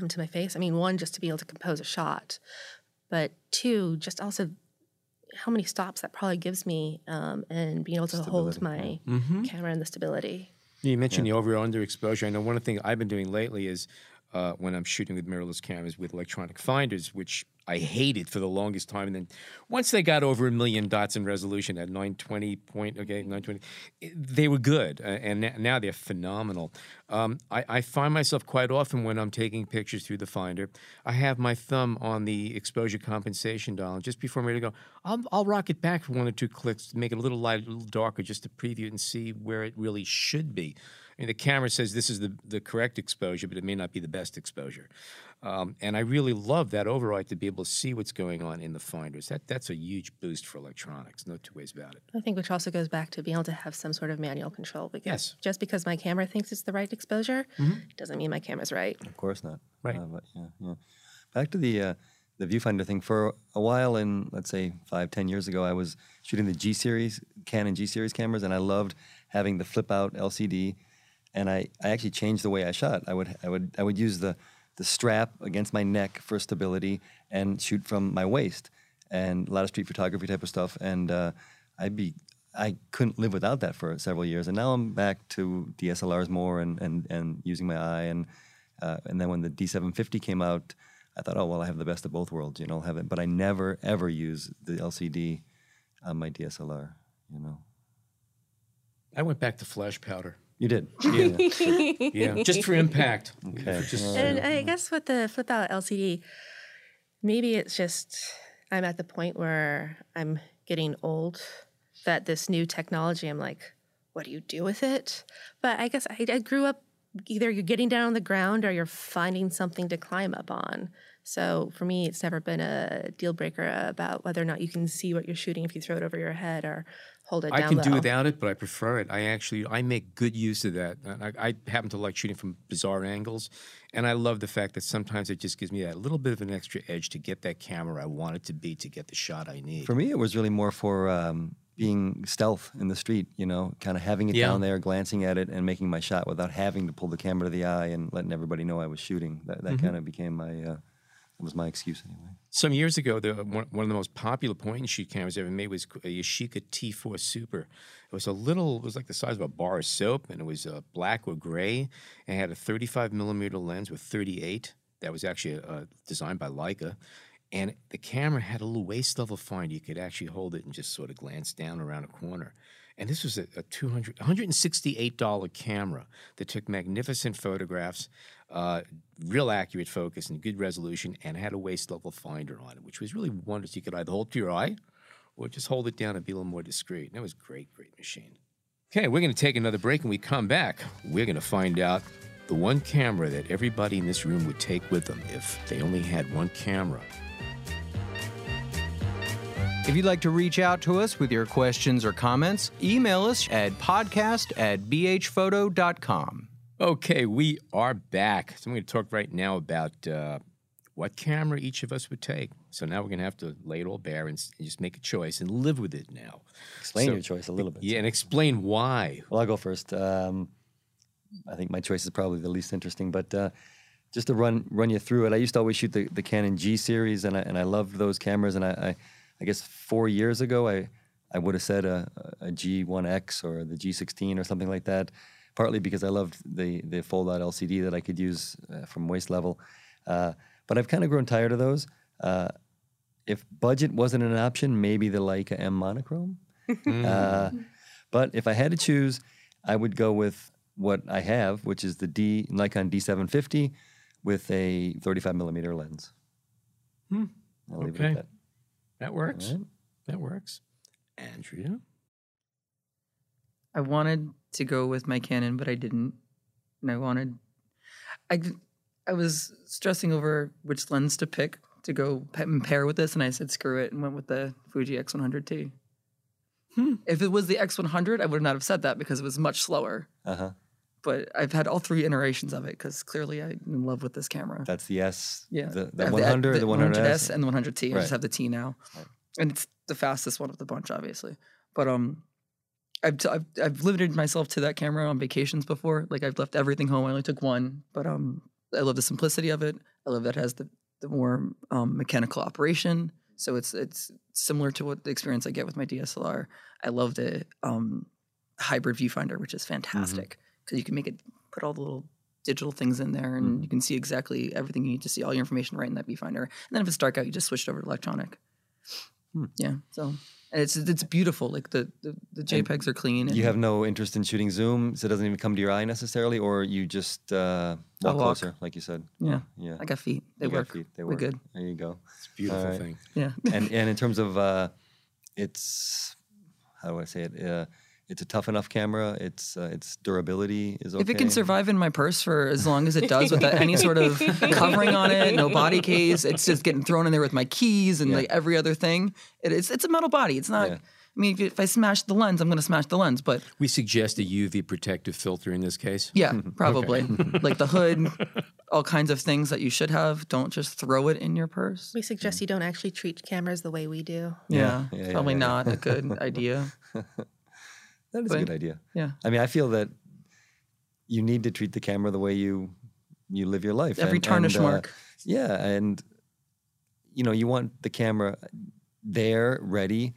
um, to my face. I mean, one, just to be able to compose a shot, but two, just also how many stops that probably gives me, um, and being able to stability. hold my mm-hmm. camera and the stability. You mentioned yeah. the over or under exposure. I know one of the things I've been doing lately is uh, when I'm shooting with mirrorless cameras with electronic finders, which I hated for the longest time. And then once they got over a million dots in resolution at nine twenty point, okay, nine twenty, they were good. Uh, and now they're phenomenal. Um, I, I find myself quite often when I'm taking pictures through the finder, I have my thumb on the exposure compensation dial. Just before I'm ready to go, I'll, I'll rock it back for one or two clicks, make it a little lighter, a little darker, just to preview it and see where it really should be. And the camera says this is the, the correct exposure, but it may not be the best exposure. Um, and I really love that override to be able to see what's going on in the finders. That That's a huge boost for electronics, no two ways about it. I think which also goes back to being able to have some sort of manual control. Because yes. just because my camera thinks it's the right exposure mm-hmm. doesn't mean my camera's right. Of course not. Right. Uh, but yeah, yeah. Back to the, uh, the viewfinder thing. For a while in, let's say, five, ten years ago, I was shooting the G-series, Canon G-series cameras, and I loved having the flip-out L C D. And I, I actually changed the way I shot. I would I would I would use the, the strap against my neck for stability and shoot from my waist, and a lot of street photography type of stuff. And uh, I'd be I couldn't live without that for several years. And now I'm back to D S L Rs more and and, and using my eye. And uh, and then when the D seven fifty came out, I thought, oh well, I have the best of both worlds, you know. I'll have it, but I never ever use the L C D on my D S L R, you know. I went back to flash powder. You did. Yeah. yeah. Just for impact. Okay. Just, and yeah. I guess with the flip out L C D, maybe it's just I'm at the point where I'm getting old, that this new technology, I'm like, what do you do with it? But I guess I, I grew up, either you're getting down on the ground or you're finding something to climb up on. So for me, it's never been a deal breaker about whether or not you can see what you're shooting if you throw it over your head or hold it down. I can low. do without it, but I prefer it. I actually, I make good use of that. I, I happen to like shooting from bizarre angles, and I love the fact that sometimes it just gives me that little bit of an extra edge to get that camera I want it to be to get the shot I need. For me, it was really more for um, being stealth in the street, you know, kind of having it yeah. down there, glancing at it, and making my shot without having to pull the camera to the eye and letting everybody know I was shooting. That, that mm-hmm. kind of became my... Uh, It was my excuse anyway. Some years ago, the, one, one of the most popular point-and-shoot cameras ever made was a Yashica T four Super. It was a little, it was like the size of a bar of soap, and it was uh, black or gray, and it had a thirty-five millimeter lens with thirty-eight. That was actually uh, designed by Leica. And the camera had a little waist-level finder. You could actually hold it and just sort of glance down around a corner. And this was a, a two hundred, one hundred sixty-eight dollar camera that took magnificent photographs, uh, real accurate focus and good resolution, and had a waist-level finder on it, which was really wonderful. You could either hold it to your eye or just hold it down and be a little more discreet. And it was a great, great machine. Okay, we're going to take another break, and we come back. We're going to find out the one camera that everybody in this room would take with them if they only had one camera. If you'd like to reach out to us with your questions or comments, email us at podcast at b h photo dot com. Okay, we are back. So I'm going to talk right now about uh, what camera each of us would take. So now we're going to have to lay it all bare and, and just make a choice and live with it now. Explain so, your choice a little bit. Yeah, and explain why. Well, I'll go first. Um, I think my choice is probably the least interesting, but... Uh, just to run run you through it, I used to always shoot the, the Canon G-series, and I, and I loved those cameras, and I, I, I guess four years ago, I, I would have said a, a G one X or the G sixteen or something like that, partly because I loved the, the fold-out L C D that I could use uh, from waist level, uh, but I've kind of grown tired of those. Uh, if budget wasn't an option, maybe the Leica M monochrome, uh, but if I had to choose, I would go with what I have, which is the D Nikon D seven fifty, with a thirty-five millimeter lens. Hmm. I'll leave okay. it at that. That works. Right. That works. Andrea? I wanted to go with my Canon, but I didn't. And I wanted... I, I was stressing over which lens to pick to go pair with this, and I said, screw it, and went with the Fuji X one hundred T. Hmm. If it was the X one hundred, I would not have said that because it was much slower. Uh-huh. But I've had all three iterations of it because clearly I'm in love with this camera. That's the S. Yeah. The, the one hundred, the, the one hundred S, and the one hundred T. Right. I just have the T now. Right. And it's the fastest one of the bunch, obviously. But um, I've, t I've, I've limited myself to that camera on vacations before. Like, I've left everything home. I only took one. But um, I love the simplicity of it. I love that it has the, the more um, mechanical operation. So it's it's similar to what the experience I get with my D S L R. I love the um, hybrid viewfinder, which is fantastic. Mm-hmm. Because you can make it, put all the little digital things in there, and mm. you can see exactly everything you need to see, all your information right in that viewfinder. And then if it's dark out, you just switch it over to electronic. Mm. Yeah. So, and it's it's beautiful. Like, the, the, the JPEGs and are clean. And you have no interest in shooting zoom, so it doesn't even come to your eye necessarily, or you just uh, walk, walk closer, like you said. Yeah. Yeah. I got feet. They you work. Feet. They work. We're good. There you go. It's a beautiful right. thing. Yeah. and, and in terms of, uh, it's, how do I say it? Uh, It's a tough enough camera. Its uh, its durability is okay. If it can survive in my purse for as long as it does without any sort of covering on it, no body case, it's just getting thrown in there with my keys and yeah. like every other thing. It, it's it's a metal body. It's not. Yeah. I mean, if, if I smash the lens, I'm going to smash the lens. But we suggest a U V protective filter in this case. Yeah, probably. Okay. Like the hood, all kinds of things that you should have. Don't just throw it in your purse. We suggest you don't actually treat cameras the way we do. Yeah, yeah. yeah probably yeah, yeah. not a good idea. That is but, a good idea. Yeah. I mean, I feel that you need to treat the camera the way you you live your life. Every and, tarnish and, uh, mark. Yeah. And, you know, you want the camera there, ready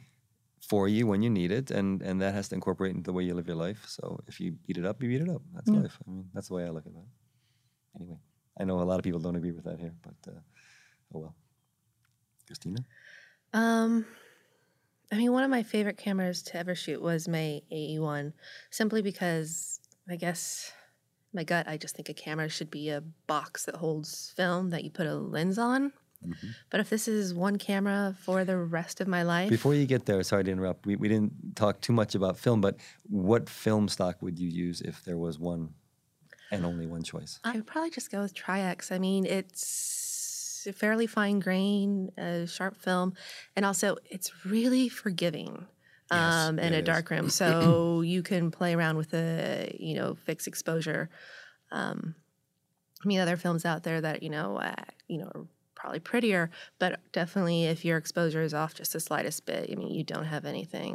for you when you need it. And, and that has to incorporate into the way you live your life. So if you beat it up, you beat it up. That's yeah. life. I mean, that's the way I look at that. Anyway, I know a lot of people don't agree with that here, but uh, oh well. Christina? Um... I mean, one of my favorite cameras to ever shoot was my A E one, simply because, I guess, my gut, I just think a camera should be a box that holds film that you put a lens on. Mm-hmm. But if this is one camera for the rest of my life... Before you get there, sorry to interrupt, we, we didn't talk too much about film, but what film stock would you use if there was one and only one choice? I would probably just go with Tri-X. I mean, it's... fairly fine grain, uh, sharp film, and also it's really forgiving um, yes, in a dark room. So you can play around with a you know fixed exposure. Um, I mean, other films out there that you know uh, you know are probably prettier, but definitely if your exposure is off just the slightest bit, I mean you don't have anything.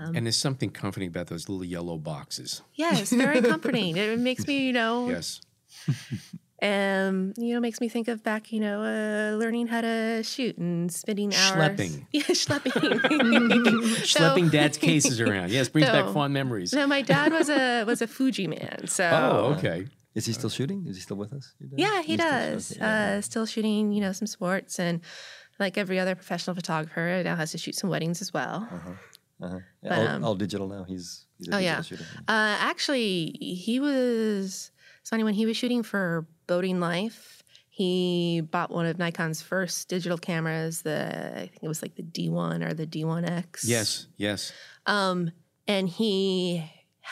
Um, and there's something comforting about those little yellow boxes. Yeah, it's very comforting. It makes me you know yes. Um, you know, makes me think of back, you know, uh, learning how to shoot and spending hours. Schlepping. Yeah, schlepping. Schlepping so, dad's cases around. Yes, brings so, back fond memories. No, my dad was a was a Fuji man. So. Oh, okay. Is he still shooting? Is he still with us? Your dad? Yeah, he, he does. Still, uh, still shooting, you know, some sports, and like every other professional photographer, now has to shoot some weddings as well. Uh-huh. Uh-huh. But, all, um, all digital now. He's, he's a oh yeah. shooter. Uh, actually, he was. Sony, when he was shooting for Boating Life, he bought one of Nikon's first digital cameras, the I think it was like the D one or the D one X. Yes, yes. Um, and he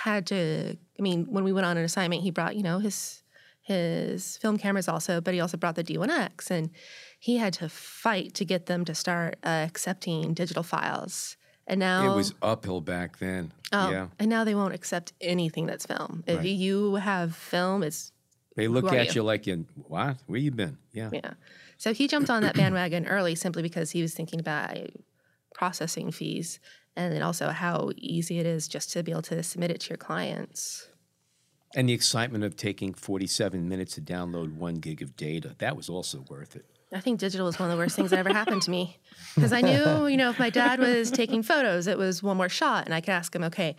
had to, I mean, when we went on an assignment, he brought, you know, his his film cameras also, but he also brought the D one X, and he had to fight to get them to start uh, accepting digital files. And now it was uphill back then. Oh, yeah. And now they won't accept anything that's film. If right. you have film, it's they look at you, you like, you, "What? Where you been?" Yeah. Yeah. So he jumped on that bandwagon early, simply because he was thinking about processing fees, and then also how easy it is just to be able to submit it to your clients. And the excitement of taking forty-seven minutes to download one gig of data—that was also worth it. I think digital was one of the worst things that ever happened to me, because I knew, you know, if my dad was taking photos, it was one more shot, and I could ask him, okay,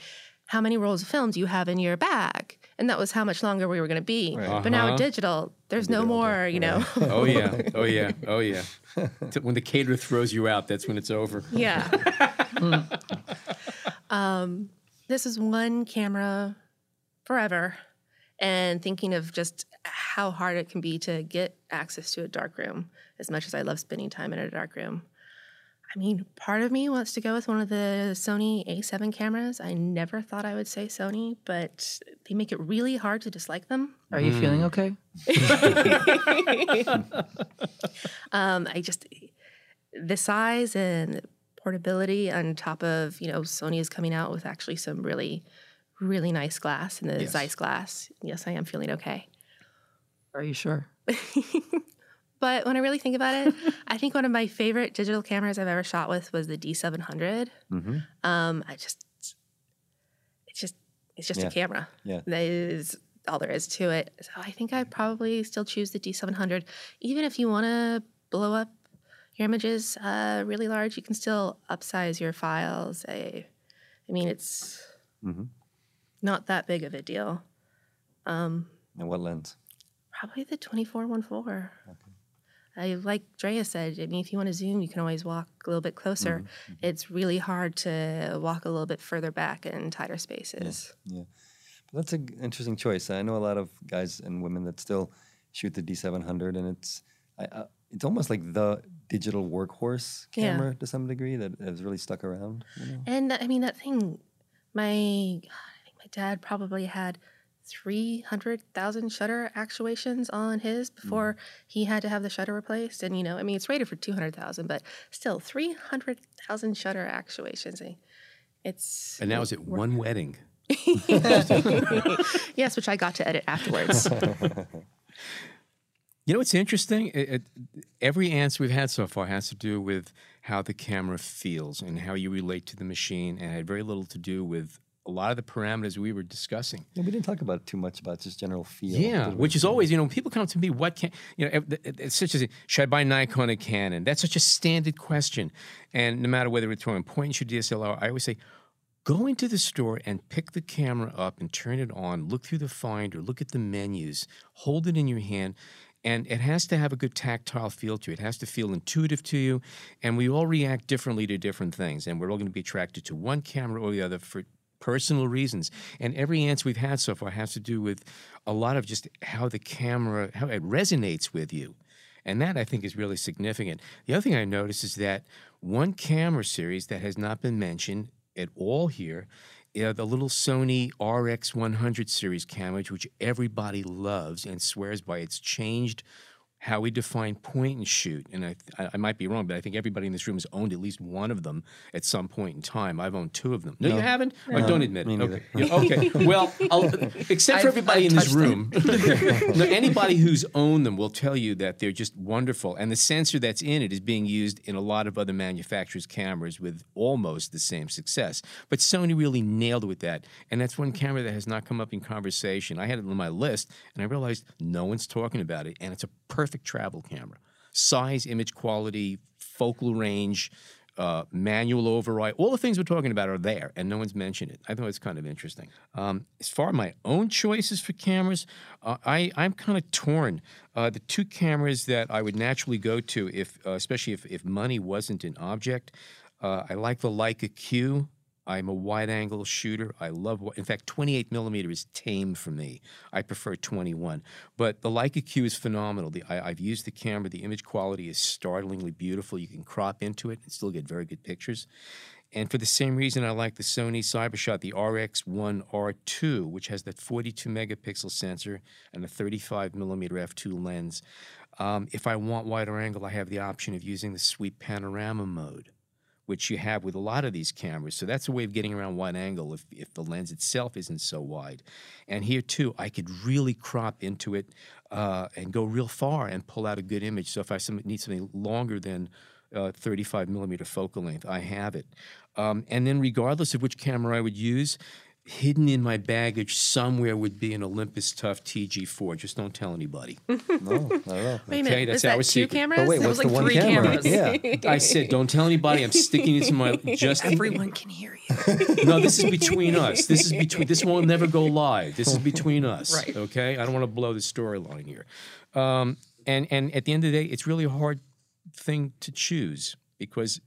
how many rolls of film do you have in your bag? And that was how much longer we were going to be. Right. Uh-huh. But now with digital, there's digital no more, you know. Right. Oh, yeah. Oh, yeah. Oh, yeah. When the caterer throws you out, that's when it's over. Yeah. um, this is one camera forever, and thinking of just how hard it can be to get access to a dark room, as much as I love spending time in a dark room. I mean, part of me wants to go with one of the Sony A seven cameras. I never thought I would say Sony, but they make it really hard to dislike them. Are you mm. feeling okay? um, I just, the size and the portability on top of, you know, Sony is coming out with actually some really, really nice glass in the yes. Zeiss glass. Yes, I am feeling okay. Are you sure? But when I really think about it, I think one of my favorite digital cameras I've ever shot with was the D seven hundred. Mm-hmm. Um, I just, it's just, it's just yeah. a camera. Yeah. That is all there is to it. So I think I probably still choose the D seven hundred. Even if you want to blow up your images uh, really large, you can still upsize your files. I, I mean, it's mm-hmm. not that big of a deal. Um, and what lens? Probably the twenty-four one four. Okay. I, like Drea said, I mean, if you want to zoom, you can always walk a little bit closer. Mm-hmm. It's really hard to walk a little bit further back in tighter spaces. Yeah, yeah. But that's an interesting choice. I know a lot of guys and women that still shoot the D seven hundred, and it's I, uh, it's almost like the digital workhorse camera yeah. to some degree that has really stuck around. You know? And I mean, that thing, my, I think my dad probably had three hundred thousand shutter actuations on his before mm. he had to have the shutter replaced. And, you know, I mean, it's rated for two hundred thousand, but still three hundred thousand shutter actuations. It's And that was at one wedding. Yes, which I got to edit afterwards. You know, it's interesting. It, it, every answer we've had so far has to do with how the camera feels and how you relate to the machine, and had very little to do with a lot of the parameters we were discussing. Yeah, we didn't talk about it too much about just general feel. Yeah, which is always, you know, when people come to me, what can, you know, it's such as, should I buy Nikon or Canon? That's such a standard question. And no matter whether it's throwing point and shoot D S L R, I always say, go into the store and pick the camera up and turn it on, look through the finder, look at the menus, hold it in your hand, and it has to have a good tactile feel to it. It has to feel intuitive to you, and we all react differently to different things, and we're all going to be attracted to one camera or the other for personal reasons. And every answer we've had so far has to do with a lot of just how the camera, how it resonates with you. And that, I think, is really significant. The other thing I noticed is that one camera series that has not been mentioned at all here, uh, the little Sony R X one hundred series camera, which everybody loves and swears by. It's changed how we define point and shoot. And I, th I might be wrong, but I think everybody in this room has owned at least one of them at some point in time. I've owned two of them. No, no. You haven't? No. Oh, don't admit it. Okay. Yeah, okay. Well, I'll, except I've, for everybody I've in this room. No, anybody who's owned them will tell you that they're just wonderful. And the sensor that's in it is being used in a lot of other manufacturers' cameras with almost the same success. But Sony really nailed it with that. And that's one camera that has not come up in conversation. I had it on my list, and I realized no one's talking about it, and it's a perfect travel camera. Size, image quality, focal range, uh, manual override, all the things we're talking about are there, and no one's mentioned it. I thought it's kind of interesting. Um, as far as my own choices for cameras, uh, I, I'm kind of torn. Uh, the two cameras that I would naturally go to, if uh, especially if, if money wasn't an object, uh, I like the Leica Q. I'm a wide-angle shooter. I love, in fact, twenty-eight millimeter is tame for me. I prefer twenty-one. But the Leica Q is phenomenal. The, I, I've used the camera. The image quality is startlingly beautiful. You can crop into it and still get very good pictures. And for the same reason, I like the Sony Cybershot, the R X one R two, which has that forty-two megapixel sensor and a thirty-five millimeter f two lens. Um, if I want wider angle, I have the option of using the sweep panorama mode, which you have with a lot of these cameras. So that's a way of getting around wide angle if, if the lens itself isn't so wide. And here, too, I could really crop into it uh, and go real far and pull out a good image. So if I need something longer than uh, thirty-five millimeter focal length, I have it. Um, and then regardless of which camera I would use, hidden in my baggage somewhere would be an Olympus Tough T G four. Just don't tell anybody. No, not at all. Wait a minute, is that two cameras? Oh, wait, what's the one camera? Yeah. I said, don't tell anybody. I'm sticking this in my... Just everyone can hear you. No, this is between us. This is between... This will never go live. This is between us. Right. Okay? I don't want to blow the storyline here. Um, and, and at the end of the day, it's really a hard thing to choose because...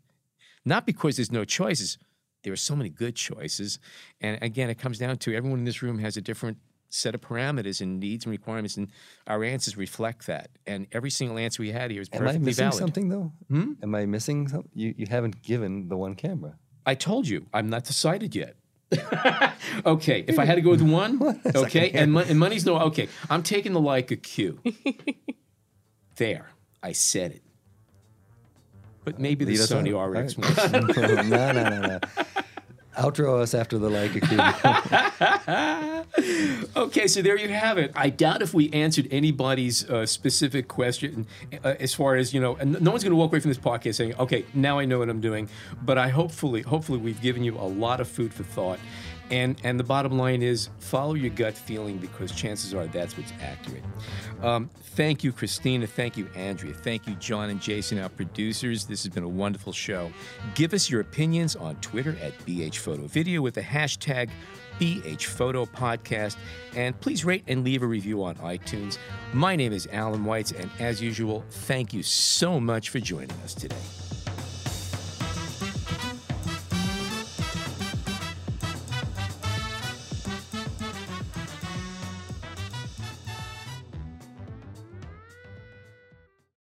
Not because there's no choices... There are so many good choices. And again, it comes down to everyone in this room has a different set of parameters and needs and requirements, and our answers reflect that. And every single answer we had here is perfectly valid. Am I missing valid. something, though? Hmm? Am I missing something? You, you haven't given the one camera. I told you. I'm not decided yet. Okay. If I had to go with one, okay, and, mon and money's no, okay. I'm taking the Leica Q. There. I said it. But maybe the Sony R X one. No, no, no, no. Outdraw us after the Leica Q. Okay, so there you have it. I doubt if we answered anybody's uh, specific question uh, as far as, you know, and no one's going to walk away from this podcast saying, okay, now I know what I'm doing. But I hopefully, hopefully we've given you a lot of food for thought. And, and the bottom line is follow your gut feeling, because chances are that's what's accurate. Um, thank you, Christina. Thank you, Andrea. Thank you, John and Jason, our producers. This has been a wonderful show. Give us your opinions on Twitter at B H Photo Video with the hashtag B H Photo Podcast. And please rate and leave a review on iTunes. My name is Alan Weitz, and as usual, thank you so much for joining us today.